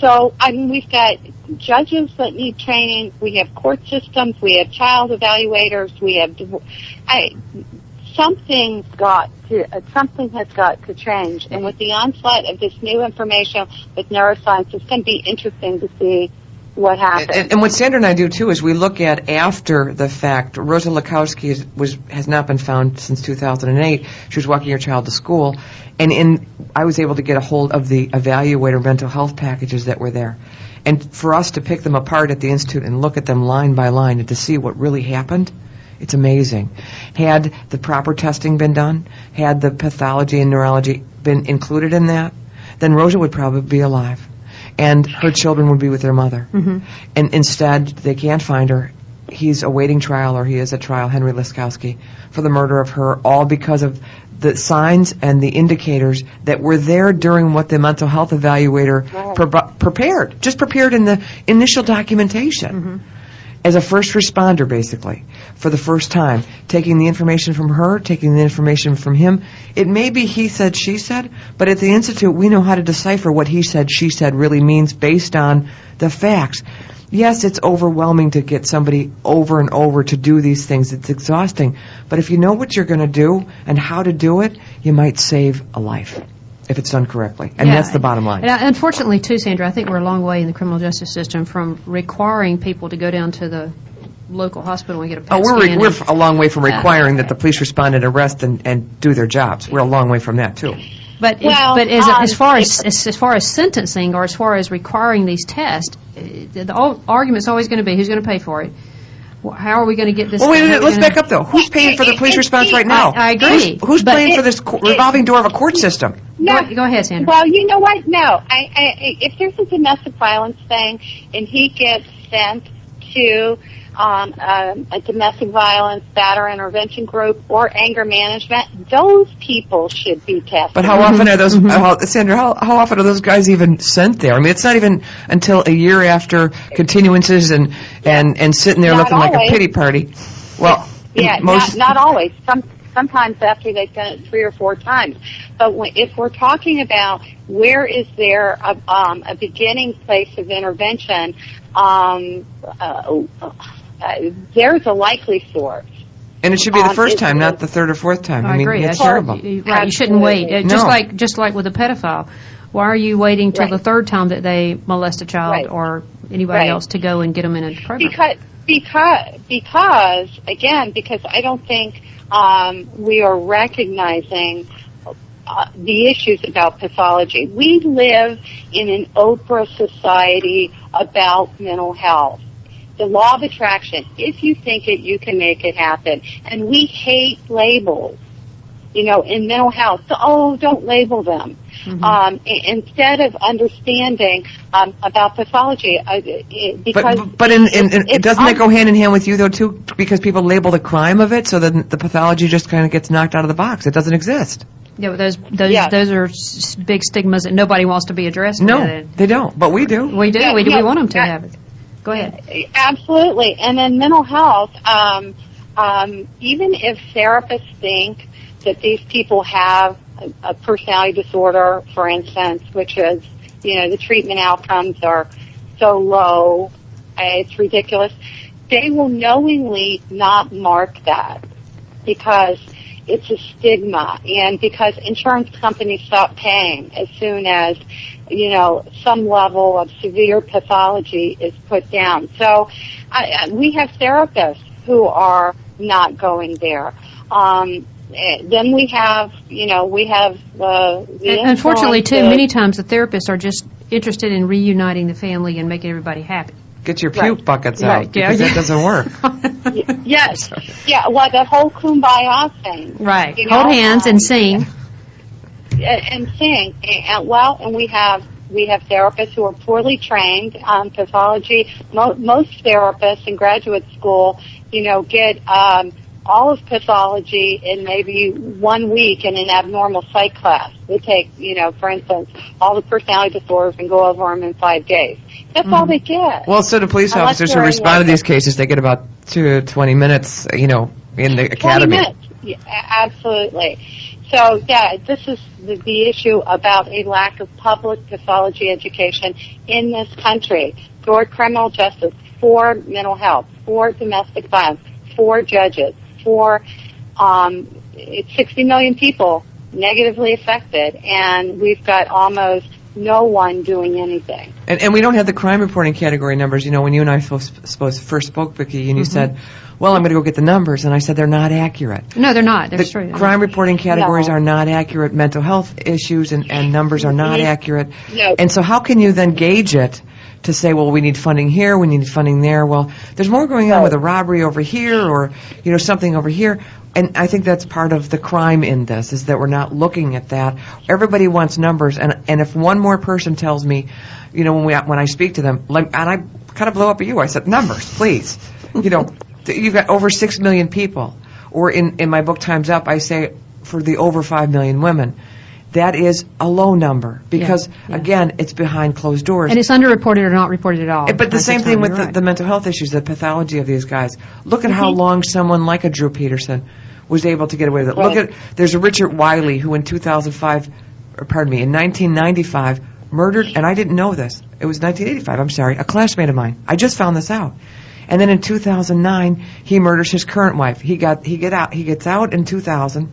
So, I mean, we've got judges that need training. We have court systems. We have child evaluators. We have something has got to change. And with the onslaught of this new information with neuroscience, it's going to be interesting to see what happened. And what Sandra and I do, too, is we look at after the fact. Rosa Lukowski has not been found since 2008. She was walking her child to school. And I was able to get a hold of the evaluator mental health packages that were there. And for us to pick them apart at the Institute and look at them line by line and to see what really happened, it's amazing. Had the proper testing been done, had the pathology and neurology been included in that, then Rosa would probably be alive. And her children would be with their mother. Mm-hmm. And instead, they can't find her. He's awaiting trial, or he is at trial, Henry Liskowski, for the murder of her, all because of the signs and the indicators that were there during what the mental health evaluator prepared in the initial documentation. Mm-hmm. As a first responder, basically, for the first time, taking the information from her, taking the information from him. It may be he said, she said, but at the Institute, we know how to decipher what he said, she said really means based on the facts. Yes, it's overwhelming to get somebody over and over to do these things. It's exhausting. But if you know what you're going to do and how to do it, you might save a life if it's done correctly. And that's the bottom line. And unfortunately, too, Sandra, I think we're a long way in the criminal justice system from requiring people to go down to the local hospital and get a PET scan. We're a long way from requiring that the police respond and arrest and do their jobs. We're a long way from that, too. But as far as sentencing or as far as requiring these tests, the argument's always going to be who's going to pay for it. How are we going to get this? Well, wait a minute. Let's back up, though. Who's paying for the police response right now? I agree. Who's paying for this revolving door of a court system? No. Go ahead, Sandra. Well, you know what? No. If there's a domestic violence thing and he gets sent to a domestic violence batter intervention group or anger management, those people should be tested. But how often are those, Sandra, how often are those guys even sent there? I mean, it's not even until a year after continuances and sitting there not looking always. Like a pity party. Well, not always. Sometimes after they've done it 3 or 4 times. But if we're talking about where is there a beginning place of intervention, there's a likely source. And it should be the first time, not the third or fourth time. I mean, agree. That's terrible. Right, you shouldn't wait. Just like with a pedophile. Why are you waiting till the third time that they molest a child or anybody else to go and get them in a program? Because I don't think we are recognizing the issues about pathology. We live in an Oprah society about mental health. The law of attraction, if you think it, you can make it happen. And we hate labels, in mental health. So, don't label them. Mm-hmm. Instead of understanding about pathology. Because doesn't it go hand in hand with you, though, too? Because people label the crime of it, so then the pathology just kind of gets knocked out of the box. It doesn't exist. Yeah, those are big stigmas that nobody wants to be addressed. No, they don't, but we do. We do. Yeah, we want them to have it. Go ahead. Absolutely. And then mental health, even if therapists think that these people have a personality disorder, for instance, which is, the treatment outcomes are so low, it's ridiculous, they will knowingly not mark that because it's a stigma, and because insurance companies stop paying as soon as, some level of severe pathology is put down. So we have therapists who are not going there. Then we have, unfortunately, too, many times the therapists are just interested in reuniting the family and making everybody happy. Get your puke buckets out, because that doesn't work. Yes. Yeah, well, the whole kumbaya thing. Right. Hold hands and sing. And sing. And we have therapists who are poorly trained on pathology. Most therapists in graduate school, get all of pathology in maybe 1 week in an abnormal psych class. They take, for instance, all the personality disorders and go over them in 5 days. That's all they get. Well, so the police officers who respond to these cases, they get about 20 minutes, in the academy. 20 minutes. Yeah, absolutely. So, yeah, this is the issue about a lack of public pathology education in this country for criminal justice, for mental health, for domestic violence, for judges, for it's 60 million people negatively affected, and we've got almost no one doing anything. And we don't have the crime reporting category numbers. You know, when you and I first spoke, Vicki, and you said, well, I'm going to go get the numbers, and I said they're not accurate. No, they're not. The crime reporting categories are not accurate. Mental health issues and numbers are not accurate. No. And so how can you then gauge it to say, well, we need funding here, we need funding there. Well, there's more going on with a robbery over here or, you know, something over here. And I think that's part of the crime in this, is that we're not looking at that. Everybody wants numbers, and if one more person tells me, you know, when I speak to them, and I kind of blow up at you, I said, numbers, please. You know, you've got over 6 million people. Or in my book, Time's Up, I say for the over 5 million women. That is a low number because, again, it's behind closed doors. And it's underreported or not reported at all. But the same thing with the mental health issues, the pathology of these guys. Look at how long someone like a Drew Peterson was able to get away with it. Right. Look at, there's a Richard Wiley who in 1995 murdered, and I didn't know this. It was 1985, I'm sorry, a classmate of mine. I just found this out. And then in 2009, he murders his current wife. He gets out in 2000,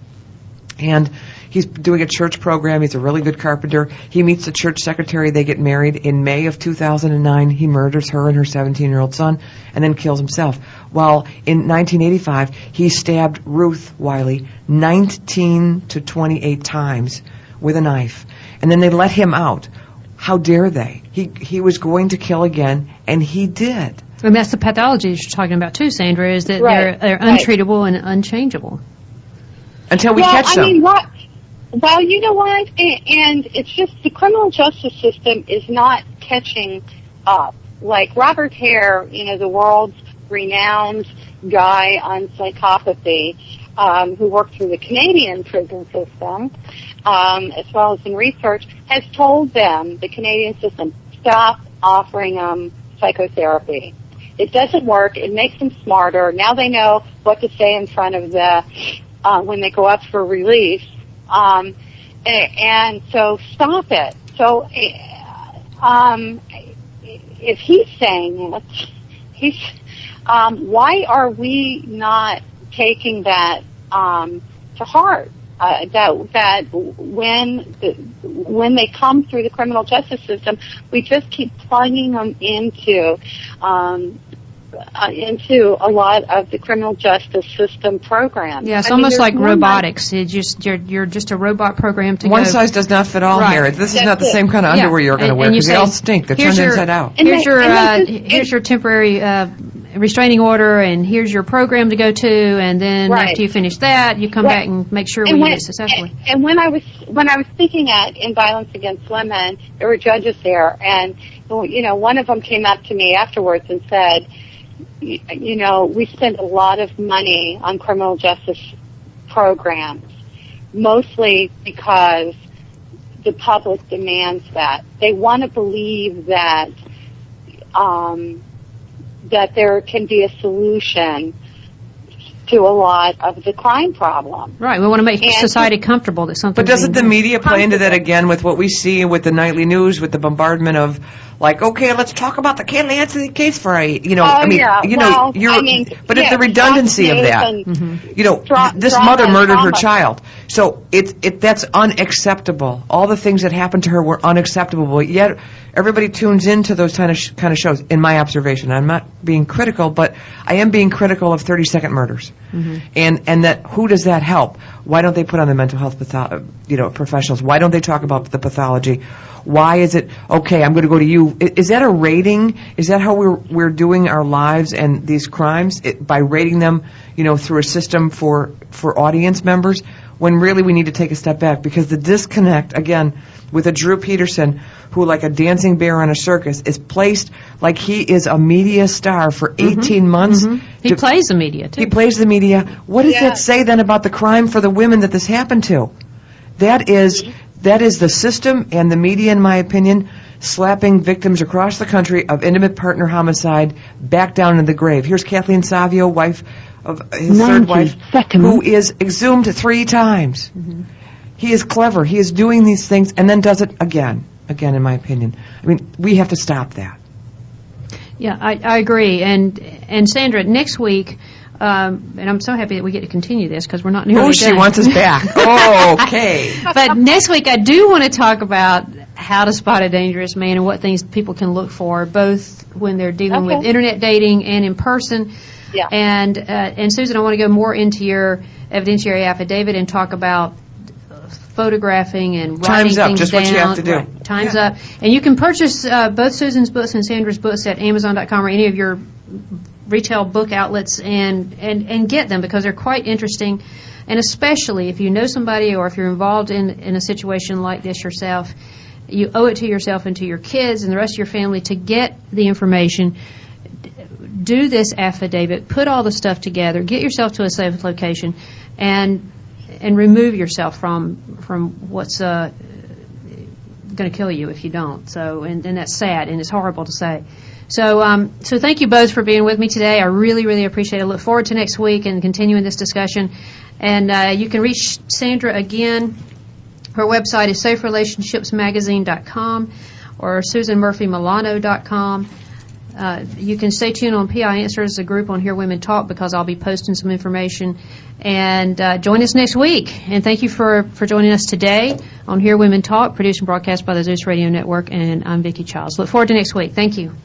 and he's doing a church program. He's a really good carpenter. He meets the church secretary. They get married. In May of 2009, he murders her and her 17-year-old son and then kills himself. While in 1985, he stabbed Ruth Wiley 19 to 28 times with a knife. And then they let him out. How dare they? He was going to kill again, and he did. And that's the pathology you're talking about too, Sandra, is that they're untreatable and unchangeable. Until we catch them. Well, you know what? And it's just the criminal justice system is not catching up. Like Robert Hare, you know, the world's renowned guy on psychopathy, who worked through the Canadian prison system, as well as in research, has told them, the Canadian system, stop offering them psychotherapy. It doesn't work. It makes them smarter. Now they know what to say in front of when they go up for release. And so stop it. So if he's saying it, why are we not taking that to heart? That when they come through the criminal justice system, we just keep plugging them into a lot of the criminal justice system programs. Yeah, it's almost like robotics. You're just a robot program to go. One size does not fit all here. This is not the same kind of underwear you're going to wear because they all stink. They're turned inside out. Here's your temporary restraining order, and here's your program to go to, and then after you finish that, you come back and make sure we do it successfully. And when I was speaking in Violence Against Women, there were judges there, and you know, one of them came up to me afterwards and said, you know, we spend a lot of money on criminal justice programs, mostly because the public demands that. They want to believe that there can be a solution to a lot of the crime problem. Right, we want to make society comfortable. But doesn't the media play into that again with what we see with the nightly news, with the bombardment of, like, okay, let's talk about the Can They Answer the Case for a, you know, it's the redundancy of that. You know, this mother murdered her child. So that's unacceptable. All the things that happened to her were unacceptable, but yet everybody tunes into those kind of shows, in my observation. I'm not being critical, but I am being critical of 30-second murders. And that, who does that help? Why don't they put on the mental health professionals? Why don't they talk about the pathology? Why is it, okay, I'm going to go to you? Is that a rating? Is that how we're doing our lives and these crimes, by rating them, you know, through a system for audience members? When really we need to take a step back, because the disconnect, again, with a Drew Peterson, who, like a dancing bear on a circus, is placed like he is a media star for 18 months. He plays the media, too. He plays the media. What does that say, then, about the crime for the women that this happened to? That is the system and the media, in my opinion, slapping victims across the country of intimate partner homicide back down in the grave. Here's Kathleen Savio, wife of his third wife, who is exhumed 3 times. He is clever. He is doing these things and then does it again, in my opinion. I mean, we have to stop that. Yeah, I agree. And Sandra, next week, and I'm so happy that we get to continue this because we're not nearly done. Oh, she wants us back. Oh, okay. But next week I do want to talk about how to spot a dangerous man and what things people can look for, both when they're dealing with internet dating and in person. Yeah. And Susan, I want to go more into your evidentiary affidavit and talk about photographing and writing things down. Time's up, just what you have to do. Right. Time's up. And you can purchase both Susan's books and Sandra's books at Amazon.com or any of your retail book outlets and get them because they're quite interesting. And especially if you know somebody or if you're involved in a situation like this yourself, you owe it to yourself and to your kids and the rest of your family to get the information. Do this affidavit, put all the stuff together, get yourself to a safe location, and remove yourself from what's going to kill you if you don't. So, and that's sad, and it's horrible to say. So, so thank you both for being with me today. I really, really appreciate it. I look forward to next week and continuing this discussion. And you can reach Sandra again. Her website is saferelationshipsmagazine.com or SusanMurphyMilano.com. You can stay tuned on PI Answers, a group on Hear Women Talk, because I'll be posting some information. And join us next week. And thank you for joining us today on Hear Women Talk, produced and broadcast by the Zeus Radio Network. And I'm Vicki Childs. Look forward to next week. Thank you.